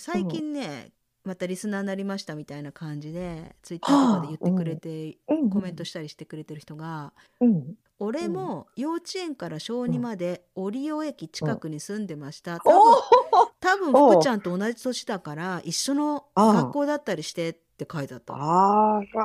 最近ね、またリスナーになりましたみたいな感じでツイッターとかで言ってくれて、うんコメントしたりしてくれてる人が、うん、俺も幼稚園から小2まで折尾駅近くに住んでました、うん、多分福ちゃんと同じ年だから一緒の学校だったりしてって書いてあった。あら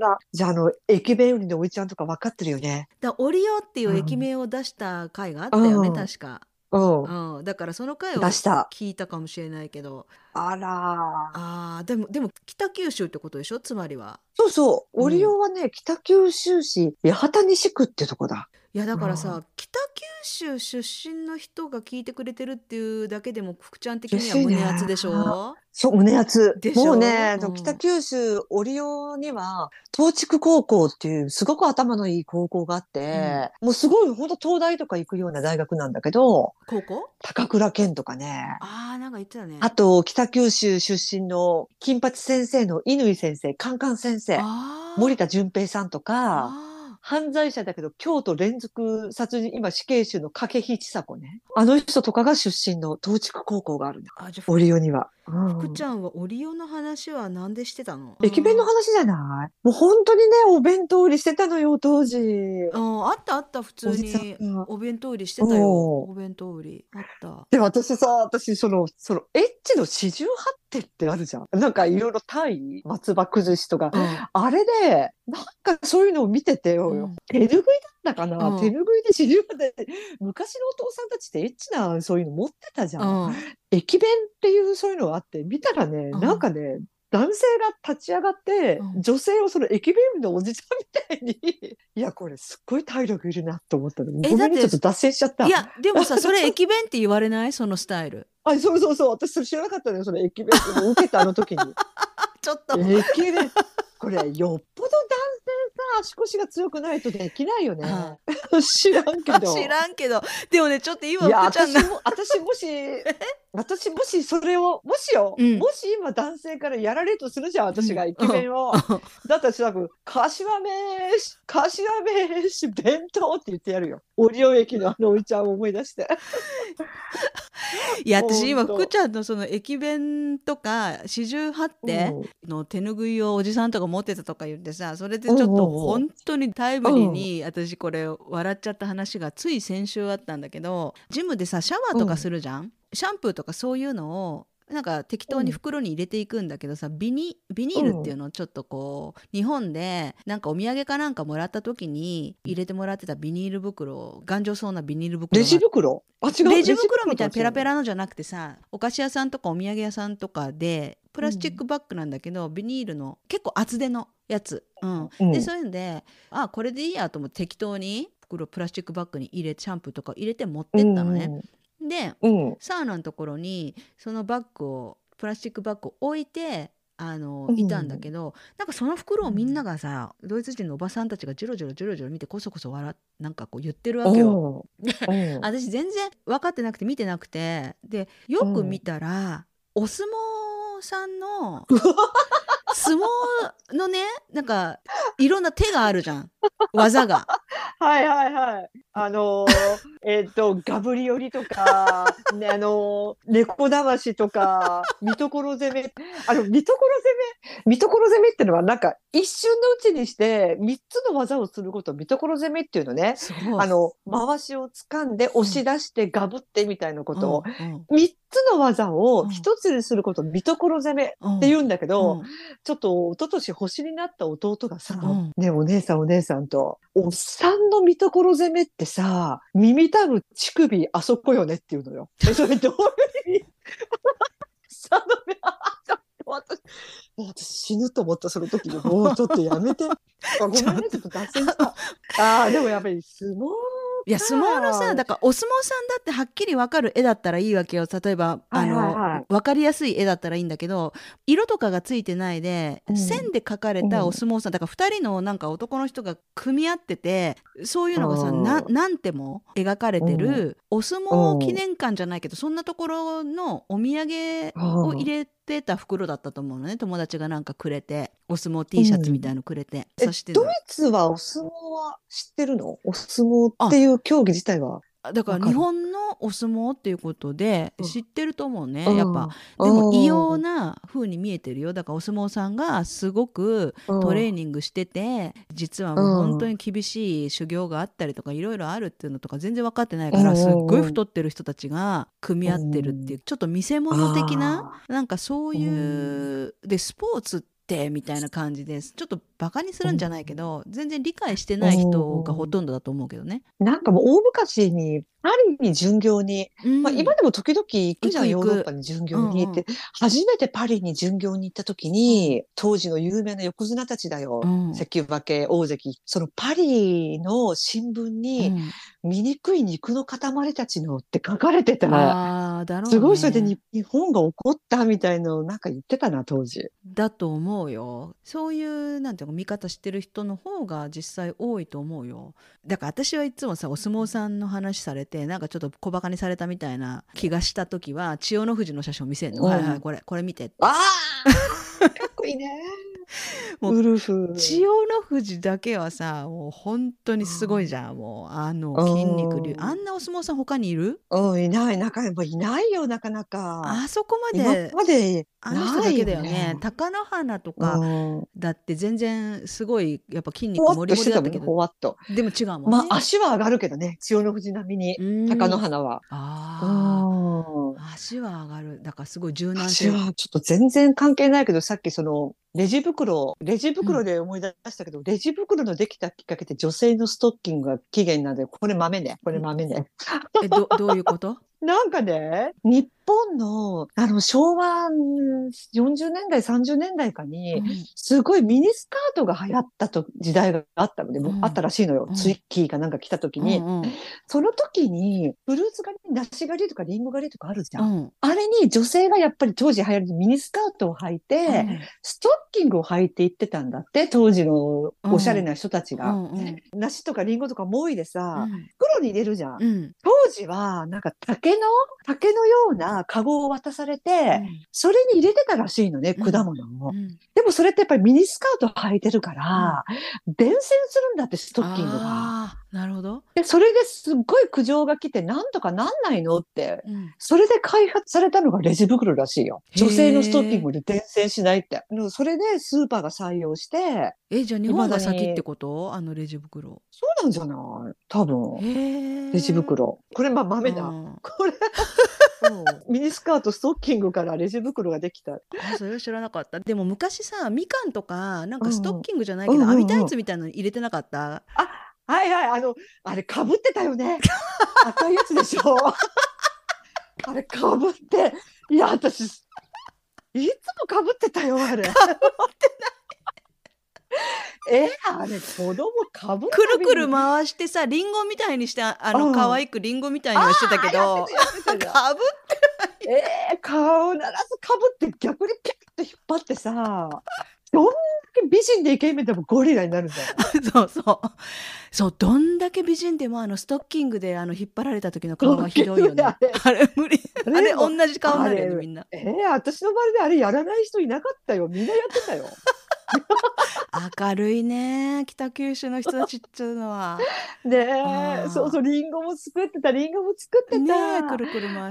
らら。じゃあ駅名売りのおいちゃんとか分かってるよね。だ折尾っていう駅名を出した回があったよね、うん、確か。うん、だからその回を聞いたかもしれないけど、あらあ、でも北九州ってことでしょ、つまりは。そうそう、折尾はね、うん、北九州市八幡西区ってとこだ。いやだからさ、うん、北九州出身の人が聞いてくれてるっていうだけでも福ちゃん的には胸熱でしょ。そう、胸熱でしょ。もうね、うん、北九州折尾には東筑高校っていうすごく頭のいい高校があって、うん、もうすごい本当東大とか行くような大学なんだけど、高校？高倉健とかね。ああ、なんか言ってたね。あと北九州出身の金八先生の乾先生、カンカン先生、森田純平さんとか。犯罪者だけど京都連続殺人今死刑囚の筧千佐子ね、あの人とかが出身の東筑高校があるんだ。あ、じゃあ折尾には、うん、福ちゃんは折尾の話はなんでしてたの？駅弁の話じゃない。もう本当にね、お弁当売りしてたのよ当時。あったあった、普通にお弁当売りしてたよ。お弁当売りあった。で私そのエッチの四十八手ってあるじゃん、なんかいろいろ対松葉崩しとか、うん、あれでなんかそういうのを見てて、うん、手拭いだったかな、うん、手拭いで四十八手、昔のお父さんたちってエッチなそういうの持ってたじゃん、うん、駅弁っていうそういうのがあって見たらね、うん、なんかね、男性が立ち上がって、うん、女性をその駅弁のおじちゃんみたいに、いやこれすっごい体力いるなと思ったの。ごめんね、ちょっと脱線しちゃった。いやでもさ、それ駅弁って言われない？そのスタイル。あ、そうそうそう、私それ知らなかったのよ、その駅弁を受けたあの時にちょっと駅弁これよっぽど男性さ足腰が強くないとできないよね、うん、知らんけどでもね、ちょっと今福ちゃんが私もしそれをもしよ、うん、もし今男性からやられるとするじゃん、私がイケメンを、うんうん、だったらしらく柏飯弁当って言ってやるよ、折尾駅のあのおいちゃんを思い出していや私今福ちゃんのその駅弁とか四十八手の手ぬぐいをおじさんとか持ってたとか言ってさ、それでちょっと本当にタイムリーに私これ笑っちゃった話がつい先週あったんだけど、ジムでさシャワーとかするじゃん、うんシャンプーとかそういうのをなんか適当に袋に入れていくんだけどさ、ビニールっていうのをちょっとこう日本でなんかお土産かなんかもらった時に入れてもらってたビニール袋、頑丈そうなビニール袋、レジ袋、あ、違う、レジ袋みたいなペラペラのじゃなくてさ、お菓子屋さんとかお土産屋さんとかでプラスチックバッグなんだけど、ビニールの結構厚手のやつ、うん、でそういうので、あ、これでいいやと思って適当に袋プラスチックバッグに入れてシャンプーとか入れて持ってったのね、で、うん、サウナのところにそのバッグをプラスチックバッグを置いていたんだけど、なんかその袋をみんながさ、ドイツ人のおばさんたちがジロジロ見てこそこそ笑なんかこう言ってるわけよ私全然分かってなくて見てなくて、でよく見たら、お相撲さんの相撲のね、なんかいろんな手があるじゃん、技がはいはいはい、ガブリ寄りとかね、猫だましとか見所攻め、見所攻めってのはなんか一瞬のうちにして3つの技をすることを見所攻めっていうのね、回しを掴んで押し出してガブってみたいなことを、3つの技を1つにすることを見所攻めって言うんだけど、ちょっと一昨年星になった弟がさ、ね、お姉さんとおっさんの見所攻めってさ、耳たぶ乳首あそこよねっていうのよ。それどういう意味？私死ぬと思ったその時に、もうちょっとやめてごめんね、ちょっと脱線した。でもやっぱり相撲、いや相撲のさ、だからお相撲さんだってはっきり分かる絵だったらいいわけよ、例えば分かりやすい絵だったらいいんだけど、色とかがついてないで、線で描かれたお相撲さんだから、2人のなんか男の人が組み合ってて、そういうのがさ、何手も描かれてる、お相撲記念館じゃないけど、そんなところのお土産を入れてた袋だったと思うのね、友達がなんかくれて、お相撲 T シャツみたいのくれて、ドイツはお相撲は知ってるの？お相撲っていう競技自体はだから日本のお相撲っていうことで知ってると思うね、うん、やっぱ、うん、でも異様な風に見えてるよ。だからお相撲さんがすごくトレーニングしてて、うん、実はもう本当に厳しい修行があったりとかいろいろあるっていうのとか全然分かってないから、うん、すっごい太ってる人たちが組み合ってるっていう、うん、ちょっと見せ物的な、なんかそういう、うん、でスポーツってみたいな感じです。ちょっとバカにするんじゃないけど、うん、全然理解してない人がほとんどだと思うけどね。なんかもう大昔にパリに巡業に、うんまあ、今でも時々行くじゃん、ヨーロッパに巡業に行って、うんうん、初めてパリに巡業に行った時に当時の有名な横綱たちだよ、うん、関脇大関、そのパリの新聞に、うん、醜い肉の塊たちのって書かれてたら、ね、すごいそれで日本が怒ったみたいのなんか言ってたな当時だと思うよ。そういうなんていうか見方してる人の方が実際多いと思うよ。だから私はいつもさお相撲さんの話されてなんかちょっと小バカにされたみたいな気がした時は千代の富士の写真を見せるの、はいはい、これ見てって、あーかっこいいねもうウルフ千代の富士だけはさもう本当にすごいじゃん、うん、もうあの筋肉流、うん、あんなお相撲さん他にいる？うん、いない、いないよなかなか。あそこまで今まであの人だけだよね。貴乃花とかだって全然すごいやっぱ筋肉もりもりだったけど、ほわっとでも違うもんね、まあ、足は上がるけどね千代の富士並みに貴乃花は足は上がる。だからすごい柔軟性。足はちょっと全然関係ないけどさっきそのレジ袋で思い出したけど、うん、レジ袋のできたきっかけで女性のストッキングが起源なんでこれ豆ね、うん、どういうことなんかね、日本の、昭和40年代、30年代かに、すごいミニスカートが流行ったと時代があったので、うん、あったらしいのよ。うん、ツイッキーかなんか来た時に、うんうん。その時に、フルーツ狩り、梨狩りとかリンゴ狩りとかあるじゃん。うん、あれに女性がやっぱり当時流行るミニスカートを履いて、うん、ストッキングを履いていってたんだって、当時のおしゃれな人たちが。うんうん、梨とかリンゴとかもいでさ、うん、袋に入れるじゃん。うん、当時は、なんか竹のようなカゴを渡されて、うん、それに入れてたらしいのね、果物を、うんうん、でもそれってやっぱりミニスカート履いてるから、うん、伝染するんだってストッキングが。あ、なるほど。でそれですっごい苦情が来てなんとかなんないのって、うん、それで開発されたのがレジ袋らしいよ。女性のストッキングに伝染しないって。それでスーパーが採用して、じゃあ日本が先ってこと？あのレジ袋。そうなんじゃない多分。レジ袋これまあ豆だ、うん、これミニスカートストッキングからレジ袋ができた。それは知らなかった。でも昔さみかんとかなんかストッキングじゃないけど、うん、網タイツみたいなの入れてなかった？うんうん、あ、はいはい、あれかぶってたよね赤いやつでしょあれかぶって、いや私いつもかぶってたよあれ。かぶってないあれ子供かぶるくるくる回してさ、リンゴみたいにして、可愛くリンゴみたいにはしてたけどかぶってない。顔ならずかぶって逆にピャッと引っ張ってさ、どんだけ美人でイケメンでもゴリラになるんだよそうどんだけ美人でもストッキングで引っ張られた時の顔がひどいよねあれ無理あれ同じ顔になるよねみんな。私の周りであれやらない人いなかったよ、みんなやってたよ明るいね北九州の人たちっていうのはねえ、そうそう、リンゴも作ってた、ねえ、くるくる回し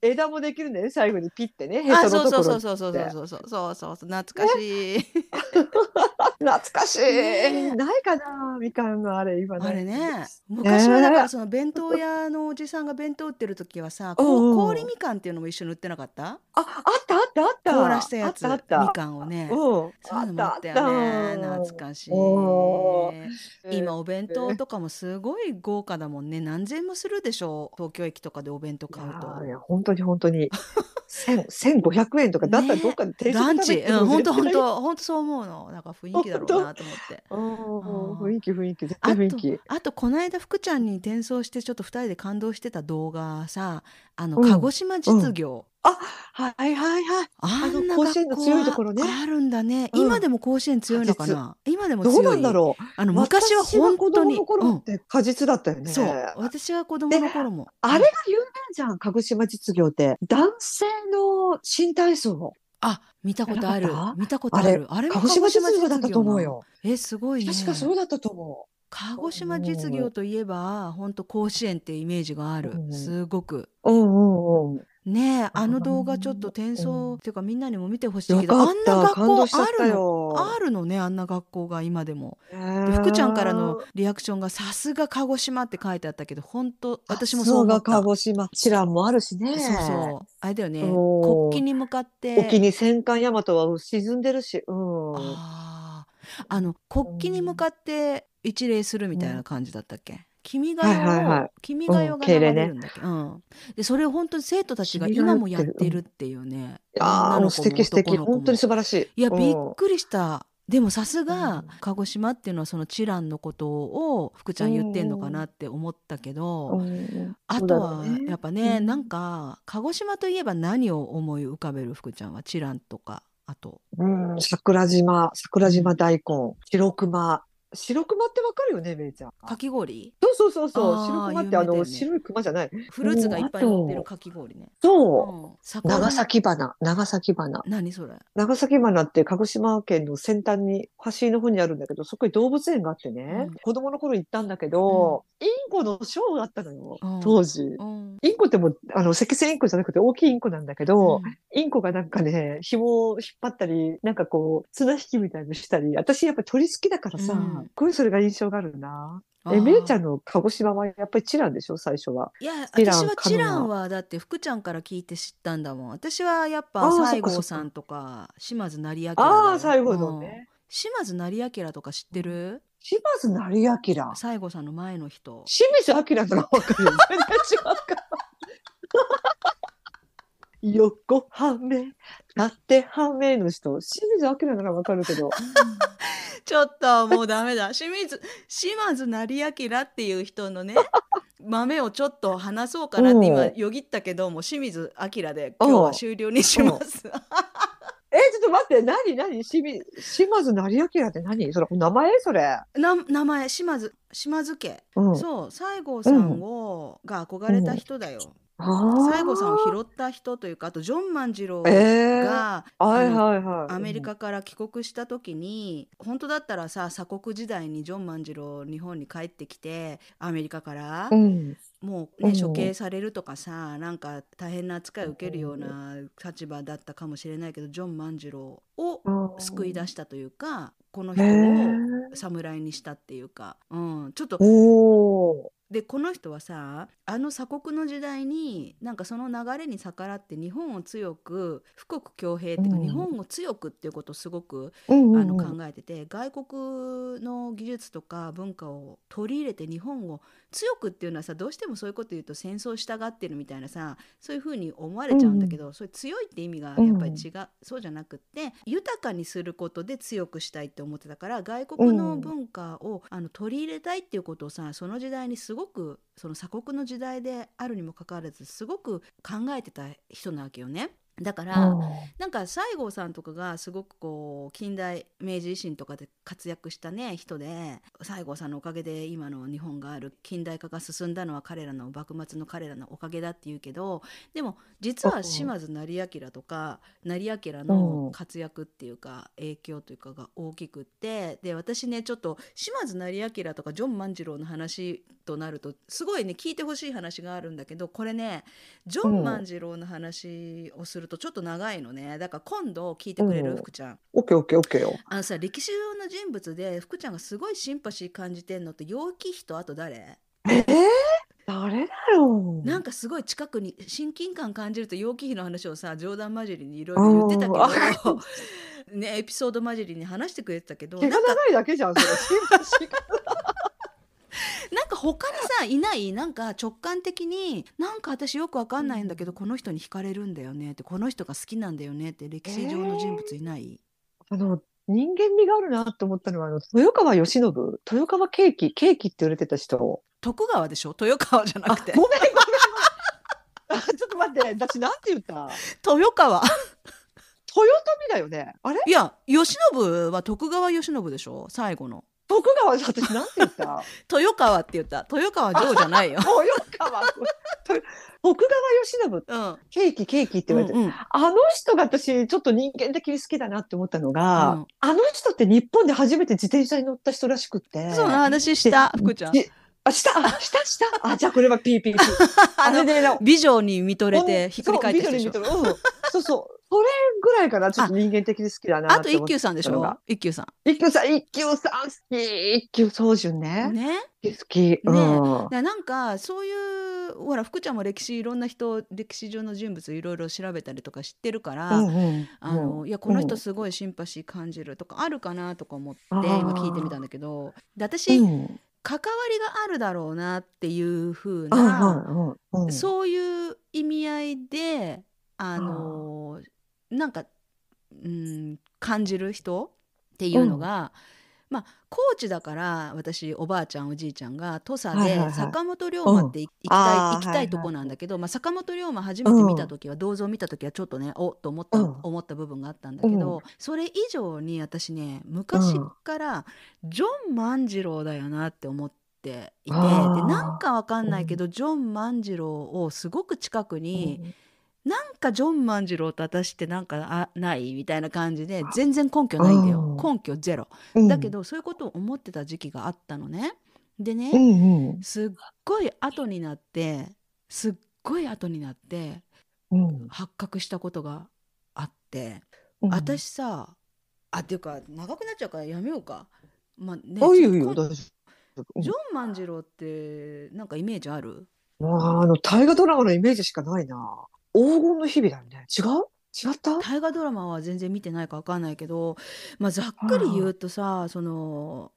て、枝もできるんだよね、最後にピッてね、ヘタのところって。そう懐かしい懐かしい、ね、ないかなみかんのあれ今ね。あれね、昔はだからその弁当屋のおじさんが弁当売ってる時はさ、氷みかんっていうのも一緒に売ってなかった？あった凍らしたやつ、あったみかんをね、そういうのもあったよね。懐かしい。今お弁当とかもすごい豪華だもんね。何千円もするでしょ、東京駅とかでお弁当買うと。いや本当に1500円とかだったらどっかで定食食べてる、ね、ランチ、本当そう思うの。なんか雰囲気だろうなと思って雰囲気絶対雰囲気。あとこの間福ちゃんに転送してちょっと2人で感動してた動画さ、鹿児島実業、うんうん、はい、あんな甲子園の強いところねあるんだね、うん、今でも甲子園強いのかな。今でも強い。どうなんだろう。昔は本当に、私は子供の頃って果実だったよね、うん、そう、私は子供の頃もあれが有名じゃん、鹿児島実業って。男性の新体操、見たことある。あれ鹿児島実業だったと思うよ。すごいね。確かそうだったと思う。鹿児島実業といえば本当甲子園ってイメージがある。すごくおうおうねえ、あの動画ちょっと転送っていうかみんなにも見てほしいけど、あんな学校あるのね、あんな学校が今でも。で福ちゃんからのリアクションがさすが鹿児島って書いてあったけど、本当私もそう思った。鹿児島知覧もあるしね。そうそうあれだよね、国旗に向かって沖に戦艦大和は沈んでるし、うん、あの国旗に向かって一礼するみたいな感じだったっけ、うん君が代、が流れるんだけど、でそれを本当に生徒たちが今もやってるっていうね、ああ素敵素敵、本当に素晴らしい。いやびっくりした。でもさすが鹿児島っていうのはその知覧のことを福ちゃん言ってんのかなって思ったけど、あとはやっぱね、なんか鹿児島といえば何を思い浮かべる福ちゃんは？知覧とかあと、桜島大根、白熊ってわかるよね、めいちゃん。かき氷？そう。白熊ってあの、ね、白い熊じゃない。フルーツがいっぱい乗ってるかき氷ね。そう、うん。長崎花。何それ？長崎花って鹿児島県の先端に端の方にあるんだけど、そこに動物園があってね。うん、子供の頃行ったんだけど、インコのショーがあったのよ。当時。インコってもう赤線インコじゃなくて大きいインコなんだけど、インコがなんかね紐を引っ張ったりなんかこう綱引きみたいにしたり、私やっぱり鳥好きだからさ。すごいそれが印象があるな。めいちゃんの鹿児島はやっぱり知覧でしょ最初は。いや私は知覧はだって福ちゃんから聞いて知ったんだもん。私はやっぱ西郷さんとか島津斉彬。西郷のね、島津斉彬とか知ってる？島津斉彬、西郷さんの前の人。清水明とか分かるよ。全然違うから横はめ縦はめの人、清水明なら分かるけどちょっともうダメだ。島津斉彬っていう人のね豆をちょっと話そうかなって今よぎったけども、清水明で今日は終了にしますちょっと待って、何島津斉彬って何それ？名前それ名前島津家、そう西郷さんが憧れた人だよ。西郷さんを拾った人というか、あとジョン万次郎が、アメリカから帰国した時に、本当だったらさ鎖国時代にジョン万次郎日本に帰ってきてアメリカから、もうね、処刑されるとかさ、なんか大変な扱いを受けるような立場だったかもしれないけど、ジョン万次郎を救い出したというか、この人を侍にしたっていうか、ちょっとでこの人はさ、あの鎖国の時代になんかその流れに逆らって日本を強く、富国強兵っていうか、日本を強くっていうことをすごく、考えてて、外国の技術とか文化を取り入れて日本を強くっていうのはさ、どうしてもそういうこと言うと戦争したがってるみたいなさ、そういうふうに思われちゃうんだけど、それ強いって意味がやっぱり違う、そうじゃなくって、豊かにすることで強くしたいって思ってたから、外国の文化を取り入れたいっていうことをさ、その時代にすごく、その鎖国の時代であるにもかかわらずすごく考えてた人なわけよね。だからなんか西郷さんとかがすごくこう近代明治維新とかで活躍したね人で、西郷さんのおかげで今の日本がある、近代化が進んだのは彼らの、幕末の彼らのおかげだっていうけど、でも実は島津斉彬とか斉彬の活躍っていうか影響というかが大きくって、で私ねちょっと島津斉彬とかジョン万次郎の話となるとすごいね聞いてほしい話があるんだけど、これねジョン万次郎の話をするとちょっと長いのね。だから今度聞いてくれる、福ちゃん。オッケーよ。あのさ、歴史上の人物で福ちゃんがすごいシンパシー感じてんのって楊貴妃とあと誰？誰だろう。なんかすごい近くに親近感感じると楊貴妃の話をさ、冗談交じりにいろいろ言ってたけどね、エピソード交じりに話してくれてたけど、毛が長いだけじゃんそれシンパシーなんか他にさいない、なんか直感的になんか私よくわかんないんだけど、この人に惹かれるんだよねって、この人が好きなんだよねって、歴史上の人物いない？人間味があるなと思ったのは豊川ケーキって売れてた人。徳川でしょ、豊川じゃなくて。ごめんちょっと待って、私なんて言った？豊川豊臣だよね、あれ。いや慶喜は徳川慶喜でしょ、最後の。徳川、私なんて言った？豊川って言った。豊川城じゃないよ。豊川。徳川慶喜、ケーキって言われてる、うんうん、あの人が私ちょっと人間的に好きだなって思ったのが、うん、あの人って日本で初めて自転車に乗った人らしくって。そうな話した福ちゃん。したあ、じゃあこれはピーあれで美女に見とれてひっくり返ってきたでしょ。そうそうそれぐらいかな、ちょっと人間的に好きだなって思って。あと一休さんでしょ。一休さん好き。一休宗純ね好き、うん、ねえ、なんかそういうほら福ちゃんも歴史いろんな人歴史上の人物いろいろ調べたりとか知ってるから、うんうん、いやこの人すごいシンパシー感じるとかあるかなとか思って今聞いてみたんだけど、で私、うん関わりがあるだろうなっていう風な、うんうんうん、そういう意味合いでなんか、うん、感じる人っていうのが、うん、まあ高知だから私おばあちゃんおじいちゃんが土佐で坂本龍馬って行きたいとこなんだけど、まあ、坂本龍馬初めて見た時は、うん、銅像見た時はちょっとねおっと思った部分があったんだけど、うん、それ以上に私ね昔からジョン万次郎だよなって思っていて、でなんかわかんないけど、うん、ジョン万次郎をすごく近くに、うんなんかジョン万次郎と私ってなんかないみたいな感じで全然根拠ないんだよ、うん、根拠ゼロだけど、うん、そういうことを思ってた時期があったのね。でね、うんうん、すっごい後になって、うん、発覚したことがあって、うん、私さあっていうか長くなっちゃうからやめようか、まあね、ジョン万次郎ってなんかイメージある？大河ドラマのイメージしかないな。黄金の日々だよね。違った？大河ドラマは全然見てないか分かんないけど、まあ、ざっくり言うとさ、その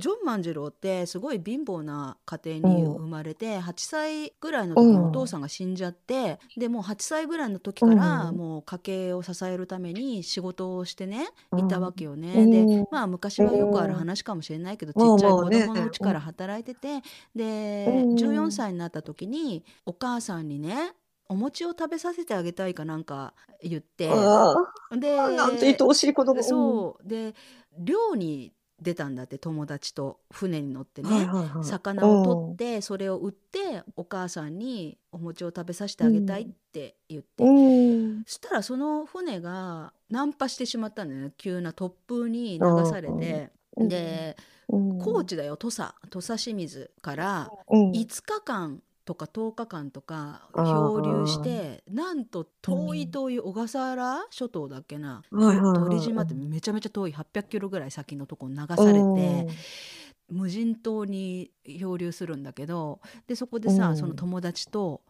ジョン万次郎ってすごい貧乏な家庭に生まれて、8歳ぐらいの時にお父さんが死んじゃって、でもう8歳ぐらいの時からもう家計を支えるために仕事をしてね、いたわけよね。で、まあ昔はよくある話かもしれないけど、ちっちゃい子供のうちから働いてて、で、14歳になった時にお母さんにね、お餅を食べさせてあげたいかなんか言って、でなんて愛おしい子供。そうで漁に出たんだって、友達と船に乗ってね、はいはいはい、魚を取ってそれを売ってお母さんにお餅を食べさせてあげたいって言って、うん、そしたらその船が難破してしまったんだよね、急な突風に流されて。で、高知だよ、土佐清水から5日間とか10日間とか漂流して、なんと遠い小笠原諸島だっけな、鳥島ってめちゃめちゃ遠い800キロぐらい先のとこに流されて無人島に漂流するんだけど、でそこでさ、その友達と、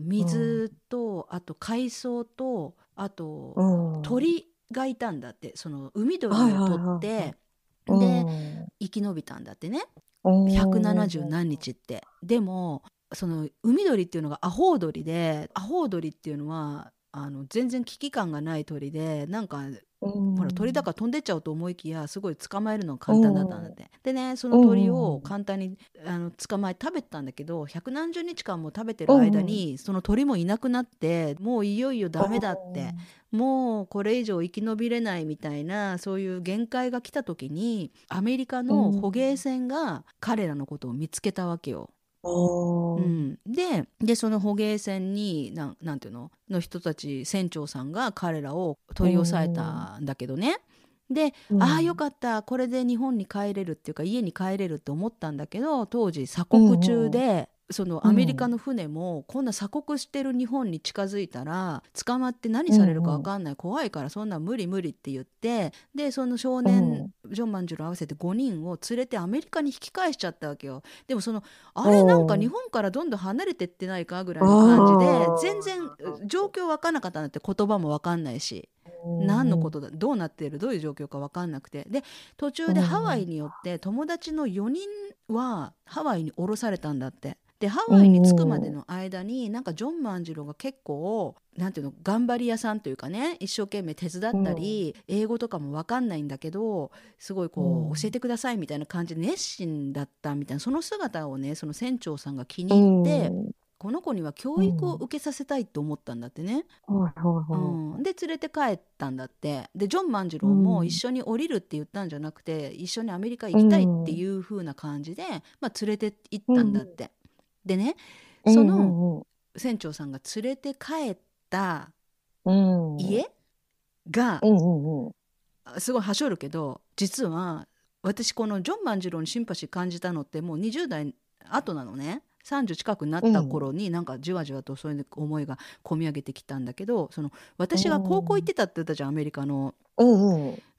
水とあと海藻とあと鳥がいたんだって、その海鳥を取ってで生き延びたんだってね、170何日って。でもその海鳥っていうのがアホウドリっていうのは全然危機感がない鳥で、なんか、うん、ほら鳥だから飛んでっちゃうと思いきやすごい捕まえるのが簡単だったんだって、うん、でねその鳥を簡単に捕まえ食べてたんだけど、百何十日間も食べてる間に、うん、その鳥もいなくなって、もういよいよダメだって、うん、もうこれ以上生き延びれないみたいな、そういう限界が来た時にアメリカの捕鯨船が彼らのことを見つけたわけよ。うん、でその捕鯨船になんていうのの人たち、船長さんが彼らを取り押さえたんだけどね。で、うん、ああよかった、これで日本に帰れるっていうか家に帰れるって思ったんだけど、当時鎖国中で、そのアメリカの船もこんな鎖国してる日本に近づいたら捕まって何されるか分かんない、怖いからそんな無理って言って、でその少年、ジョン万次郎合わせて5人を連れてアメリカに引き返しちゃったわけよ。でもそのあれなんか日本からどんどん離れてってないかぐらいの感じで、全然状況分かんなかったんだって、言葉も分かんないし、何のことだ、どうなっている、どういう状況か分かんなくて、で途中でハワイによって友達の4人はハワイに降ろされたんだって。でハワイに着くまでの間に、なんかジョン万次郎が結構なんていうの頑張り屋さんというかね、一生懸命手伝ったり、英語とかも分かんないんだけどすごいこう教えてくださいみたいな感じで熱心だったみたいな、その姿をねその船長さんが気に入って、この子には教育を受けさせたいと思ったんだってね、で連れて帰ったんだって。でジョン万次郎も一緒に降りるって言ったんじゃなくて、一緒にアメリカ行きたいっていう風な感じで、まあ、連れて行ったんだって。でね、その船長さんが連れて帰った家が、すごいはしょるけど、実は私このジョン万次郎にシンパシー感じたのってもう20代後なのね。30近くなった頃になんかじわじわとそういう思いが込み上げてきたんだけど、その私が高校行ってたって言ったじゃん、アメリカの。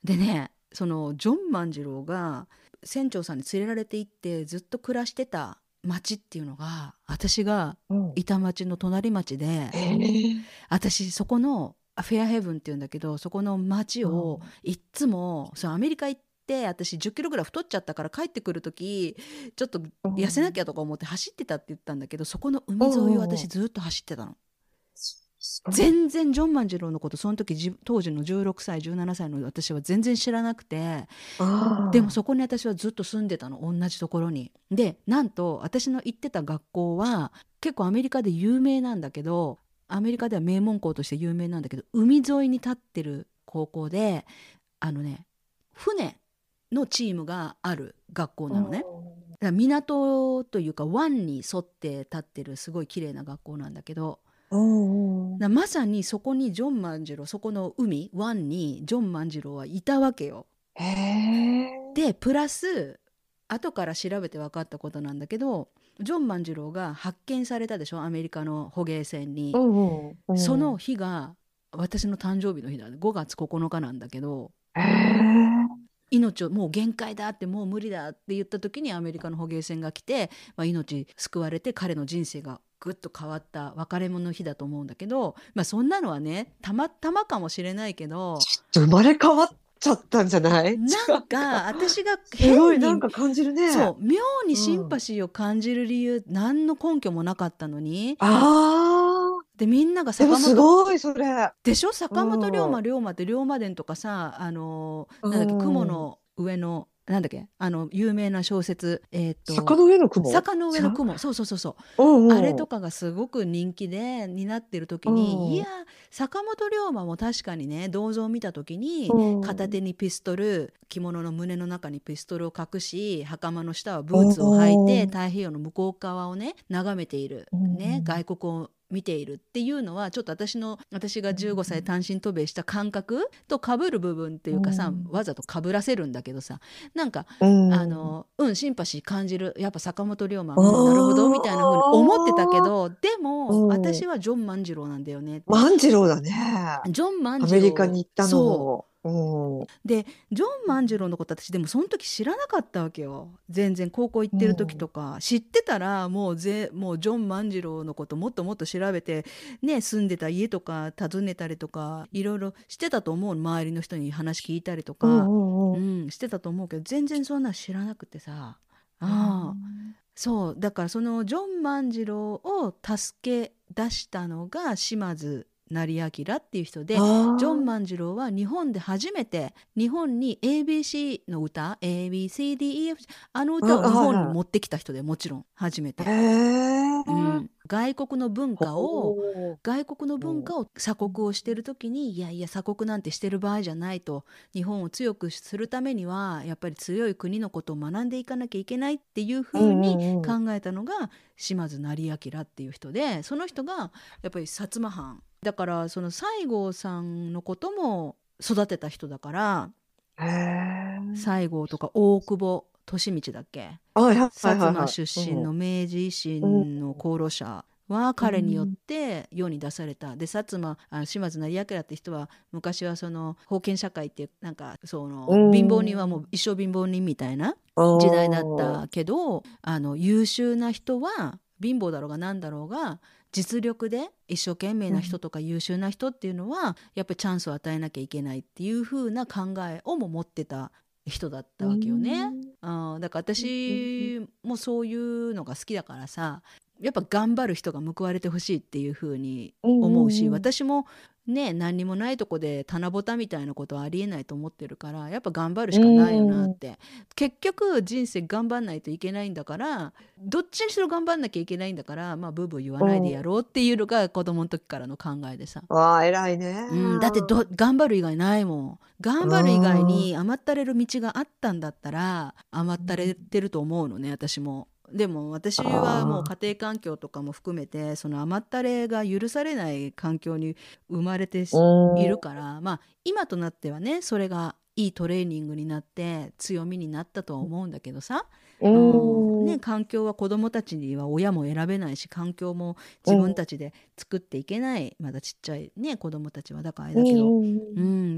でね、そのジョン万次郎が船長さんに連れられて行ってずっと暮らしてた町っていうのが、私がいた町の隣町で、私そこのフェアヘブンっていうんだけど、そこの町をいっつも、そのアメリカ行ってで私10キロぐらい太っちゃったから帰ってくるときちょっと痩せなきゃとか思って走ってたって言ったんだけど、そこの海沿いを私ずっと走ってたの。全然ジョン万次郎のこと、その時当時の16歳17歳の私は全然知らなくて、でもそこに私はずっと住んでたの、同じところに。でなんと私の行ってた学校は結構アメリカで有名なんだけど、アメリカでは名門校として有名なんだけど、海沿いに立ってる高校で、あのね、船のチームがある学校なのね。だから港というか湾に沿って立ってるすごい綺麗な学校なんだけど、だまさにそこにジョン万次郎、そこの海湾にジョン万次郎はいたわけよ。でプラス後から調べて分かったことなんだけど、ジョン万次郎が発見されたでしょ、アメリカの捕鯨船に。その日が私の誕生日の日だ、ね、5月9日なんだけど、命をもう限界だって、もう無理だって言った時にアメリカの捕鯨船が来て、命救われて彼の人生がぐっと変わった別れ物の日だと思うんだけど、そんなのはねたまたまかもしれないけど、ちょっと生まれ変わっちゃったんじゃない？なんか私が変にすごいなんか感じるね。そう、妙にシンパシーを感じる理由、何の根拠もなかったのに。でみんなが坂本、すごいそれでしょ、坂本龍馬、龍馬って龍馬伝とかさ、なんだっけ、雲の上のなんだっけ、有名な小説、坂の上の雲、坂の上の雲、そうそうそうそう、あれとかがすごく人気でになってる時に、いや坂本龍馬も確かにね、銅像を見た時に片手にピストル、着物の胸の中にピストルを隠し、袴の下はブーツを履いて太平洋の向こう側をね眺めているね、外国を見ているっていうのは、ちょっと私が15歳単身渡米した感覚と被る部分っていうかさ、わざと被らせるんだけどさ、なんか、シンパシー感じる、やっぱ坂本龍馬もなるほどみたいな風に思ってたけど、でも私はジョン万次郎なんだよね。万次郎だね。ジョン万次郎、アメリカに行ったのも。でジョン万次郎のこと私でもその時知らなかったわけよ、全然。高校行ってる時とか、知ってたらもうジョン万次郎のこともっともっと調べてね、住んでた家とか訪ねたりとかいろいろしてたと思う、周りの人に話聞いたりとか、してたと思うけど、全然そんな知らなくてさ。そうだから、そのジョン万次郎を助け出したのが島津成明っていう人で、ジョン万次郎は日本で初めて、日本に ABC の歌 ABCDEF あの歌を日本に持ってきた人で、もちろん初めて、外国の文化を鎖国をしてる時に、いやいや鎖国なんてしてる場合じゃないと、日本を強くするためにはやっぱり強い国のことを学んでいかなきゃいけないっていうふうに考えたのが島津成明っていう人で、その人がやっぱり薩摩藩だから、その西郷さんのことも育てた人だから、西郷とか大久保利通だっけ、薩摩出身の明治維新の功労者は彼によって世に出された。で薩摩島津成明って人は昔はその封建社会って、なんかその貧乏人はもう一生貧乏人みたいな時代だったけど、優秀な人は貧乏だろうが何だろうが、実力で一生懸命な人とか優秀な人っていうのはやっぱりチャンスを与えなきゃいけないっていう風な考えをも持ってた人だったわけよね。だから私もそういうのが好きだからさ、やっぱ頑張る人が報われてほしいっていう風に思うし、私もね、何にもないとこで棚ぼたみたいなことはありえないと思ってるから、やっぱ頑張るしかないよなって、結局人生頑張んないといけないんだから、どっちにしろ頑張んなきゃいけないんだから、ブーブー言わないでやろうっていうのが子供の時からの考えでさ。わあ偉いね。だって頑張る以外ないもん。頑張る以外に甘ったれる道があったんだったら甘ったれてると思うのね、私も。でも私はもう家庭環境とかも含めてその甘ったれが許されない環境に生まれているから、まあ今となってはね、それがいいトレーニングになって強みになったとは思うんだけどさ、ね、環境は子どもたちには親も選べないし、環境も自分たちで作っていけない、まだちっちゃい、ね、子どもたちはだからあれだけど、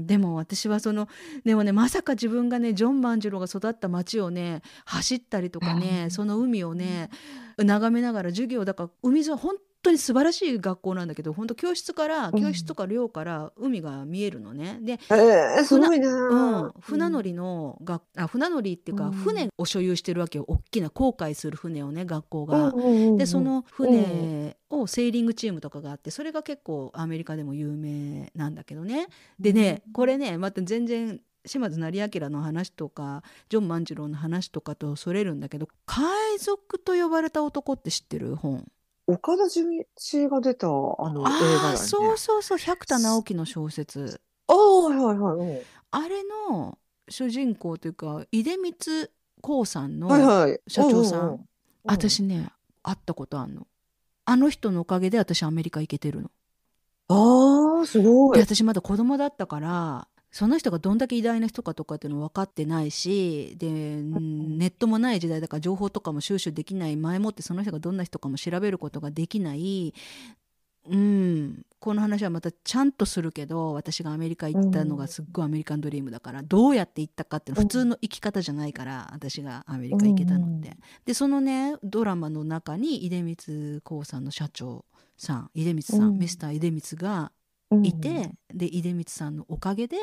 でも私はそのでもね、まさか自分がねジョン万次郎が育った町をね走ったりとかね、その海をね眺めながら授業だから、海沿い本当に素晴らしい学校なんだけど、本当教室とか寮から海が見えるのね。で、すごいな、船乗りの船乗りっていうか、船を所有してるわけよ。大きな航海する船をね、学校が。でその船をセーリングチームとかがあって、それが結構アメリカでも有名なんだけどね。でね、これねまた全然島津斉彬の話とかジョン万次郎の話とかとそれるんだけど、海賊と呼ばれた男って知ってる？本岡田准一が出た映画だよね。そうそうそう、百田尚樹の小説。はいはい、あれの主人公というか出光興産の社長さん、私ね会ったことあんの。あの人のおかげで私アメリカ行けてるの。すごい。で私まだ子供だったからその人がどんだけ偉大な人かとかっていうの分かってないし、でネットもない時代だから情報とかも収集できない、前もってその人がどんな人かも調べることができない。この話はまたちゃんとするけど、私がアメリカ行ったのがすっごいアメリカンドリームだから、どうやって行ったかって普通の生き方じゃないから、私がアメリカ行けたのって。でそのねドラマの中に出光興産の社長さん、出光さん、ミスター出光がいて、で出光さんのおかげで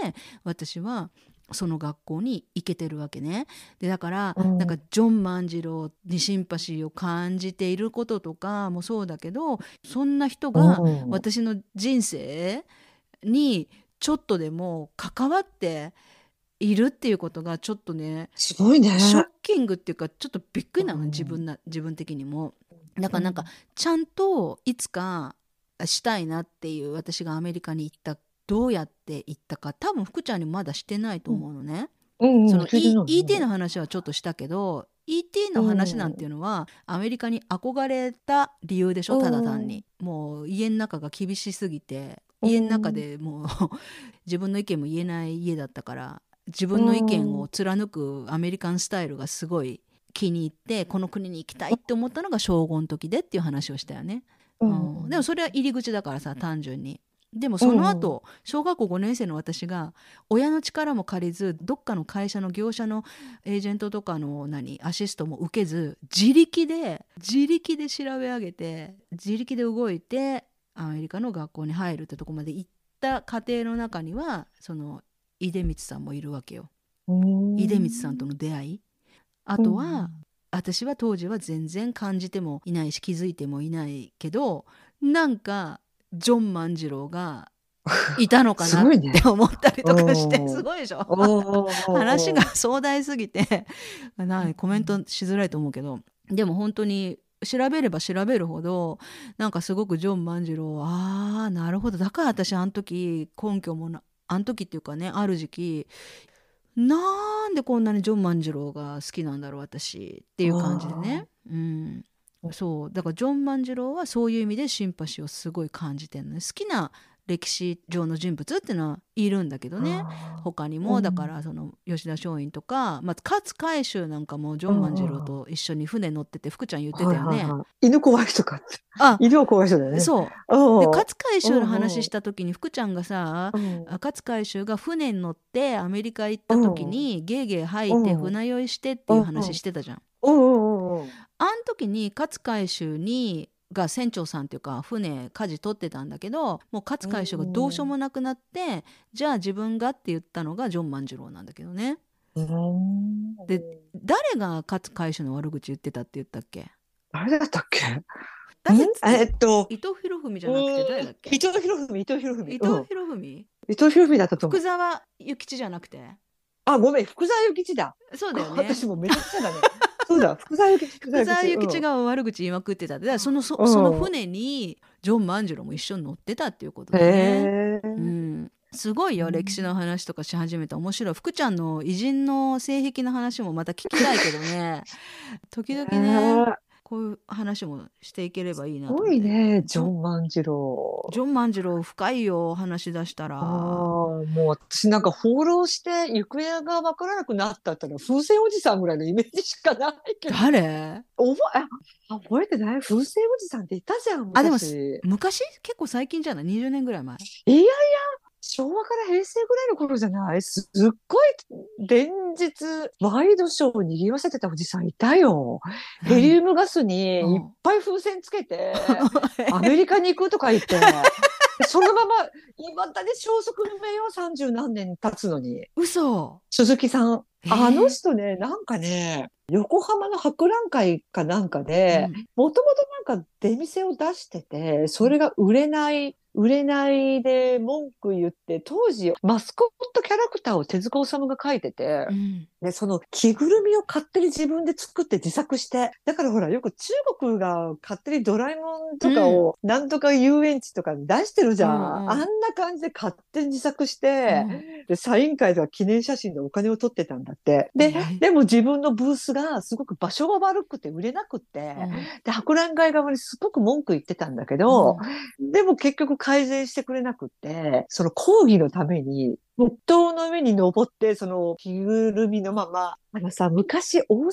私はその学校に行けてるわけね。でだから、なんかジョン万次郎にシンパシーを感じていることとかもそうだけど、そんな人が私の人生にちょっとでも関わっているっていうことがちょっとね、すごいね、ショッキングっていうかちょっとびっくりなの、自分的にも。だからなんかちゃんといつかしたいなっていう、私がアメリカに行ったどうやって行ったか、多分福ちゃんにもまだしてないと思うのね。その E.T. の話はちょっとしたけど、 E.T. の話なんていうのはアメリカに憧れた理由でしょ、ただ単に。もう家の中が厳しすぎて、家の中でもう自分の意見も言えない家だったから、自分の意見を貫くアメリカンスタイルがすごい気に入って、この国に行きたいって思ったのが小5の時でっていう話をしたよね。でもそれは入り口だからさ、単純に。でもその後、小学校5年生の私が親の力も借りず、どっかの会社の業者のエージェントとかのアシストも受けず、自力で調べ上げて、自力で動いてアメリカの学校に入るってとこまで行った過程の中には、その出光さんもいるわけよ。出光さんとの出会い、あとは、私は当時は全然感じてもいないし気づいてもいないけど、なんかジョン万次郎がいたのかなって思ったりとかしてすごいでしょ話が壮大すぎてコメントしづらいと思うけど、でも本当に調べれば調べるほどなんかすごくジョン万次郎、なるほど、だから私あの時根拠もあの時っていうかね、ある時期なんでこんなにジョン万次郎が好きなんだろう私っていう感じでね、そうだからジョン万次郎はそういう意味でシンパシーをすごい感じてるのね。好きな歴史上の人物っていうのはいるんだけどね、他にもだからその吉田松陰とか、勝海舟なんかもジョン万次郎と一緒に船乗ってて、福ちゃん言ってたよね、犬怖い人かって。犬は怖い人だよね。そうで勝海舟の話した時に福ちゃんがさ、勝海舟が船に乗ってアメリカ行った時にゲーゲー吐いて船酔いしてっていう話してたじゃん。あん時に勝海舟にが船長さんっていうか船舵取ってたんだけど、もう勝海舟がどうしようもなくなってじゃあ自分がって言ったのがジョン万次郎なんだけどね。で誰が勝海舟の悪口言ってたって言ったっけ？誰だったっけ？伊藤博文じゃなくて誰だっけ？伊藤博文だったと思う。福沢諭吉じゃなくて、ごめん、福沢諭吉だ。そうだよね。私もめちゃくちゃだね。そうだ、福沢諭吉が悪口言いまくってた。でその船にジョン万次郎も一緒に乗ってたっていうことでね。すごいよ、歴史の話とかし始めた。面白い。福ちゃんの偉人の性癖の話もまた聞きたいけどね時々ね。こういう話もしていければいいなと思って。すごいね、ジョン万次郎。ジョン万次郎深いよ、話し出したら。もう私なんか放浪して行方が分からなくなったってのは風船おじさんぐらいのイメージしかないけど。誰？覚えてない？風船おじさんっていたじゃん、昔。あ、でも昔？結構最近じゃない？20年ぐらい前。いやいや、昭和から平成ぐらいの頃じゃない？すっごい連日ワイドショーを賑わせてたおじさんいたよ。ヘリウムガスにいっぱい風船つけて、アメリカに行くとか言って、そのままいまだに消息不明よ、30何年経つのに。嘘。鈴木さん。あの人ね、なんかね、横浜の博覧会かなんかで、もともとなんか出店を出してて、それが売れないで文句言って、当時マスコットキャラクターを手塚治虫が描いてて、でその着ぐるみを勝手に自分で作って自作して、だからほらよく中国が勝手にドラえもんとかをなんとか遊園地とかに出してるじゃん、あんな感じで勝手に自作して、でサイン会とか記念写真でお金を取ってたんだって。で、でも自分のブースがすごく場所が悪くて売れなくって、で博覧会側にすごく文句言ってたんだけど、でも結局改善してくれなくって、その抗議のために、木塔の上に登って、その着ぐるみのまま、あのさ、昔大阪万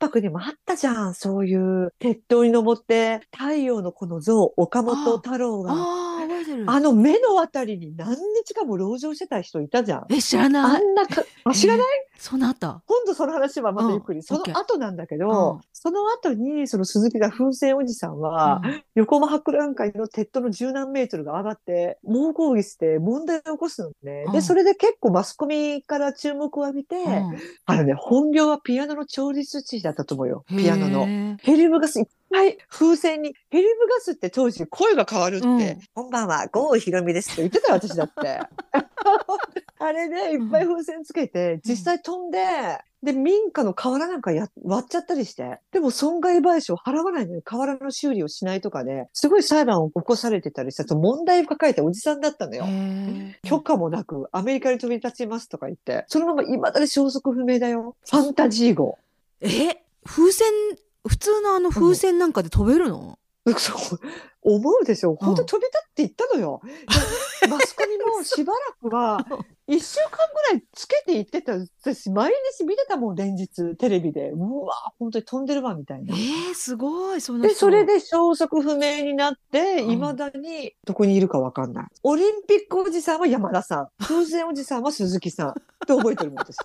博にもあったじゃん、そういう鉄塔に登って、太陽のこの像、岡本太郎が、あの目のあたりに何日かも籠城してた人いたじゃん。え、知らない。あんなか、知らない、そうなった。今度その話はまたゆっくり。その後なんだけど、その後に、その鈴木が風船おじさんは、横浜博覧会の鉄塔の十何メートルが上がって、猛抗議して問題を起こすのね。で、それで結構マスコミから注目を浴びて、あのね、本業はピアノの調律師だったと思うよ。ピアノの。ヘリウムガスいっぱい風船に、ヘリウムガスって当時声が変わるって、こんばんは、郷ひろみですって言ってたよ、私だって。あれで、ね、いっぱい風船つけて、実際飛んで、で、民家の瓦なんか割っちゃったりして、でも損害賠償払わないのに瓦の修理をしないとかね、すごい裁判を起こされてたりして、問題を抱えたおじさんだったのよ。許可もなく、アメリカに飛び立ちますとか言って、そのまま未だに消息不明だよ。ファンタジー号。風船、普通のあの風船なんかで飛べるの？そう思うでしょ。本当に飛び立っていったのよ。マスコミもしばらくは1週間ぐらいつけていってた。私毎日見てたもん、連日テレビで。うわ、本当に飛んでるわみたいな。すごい。そのでそれで消息不明になって、未だにどこにいるか分かんない。オリンピックおじさんは山田さん、風船おじさんは鈴木さんって覚えてるもんです。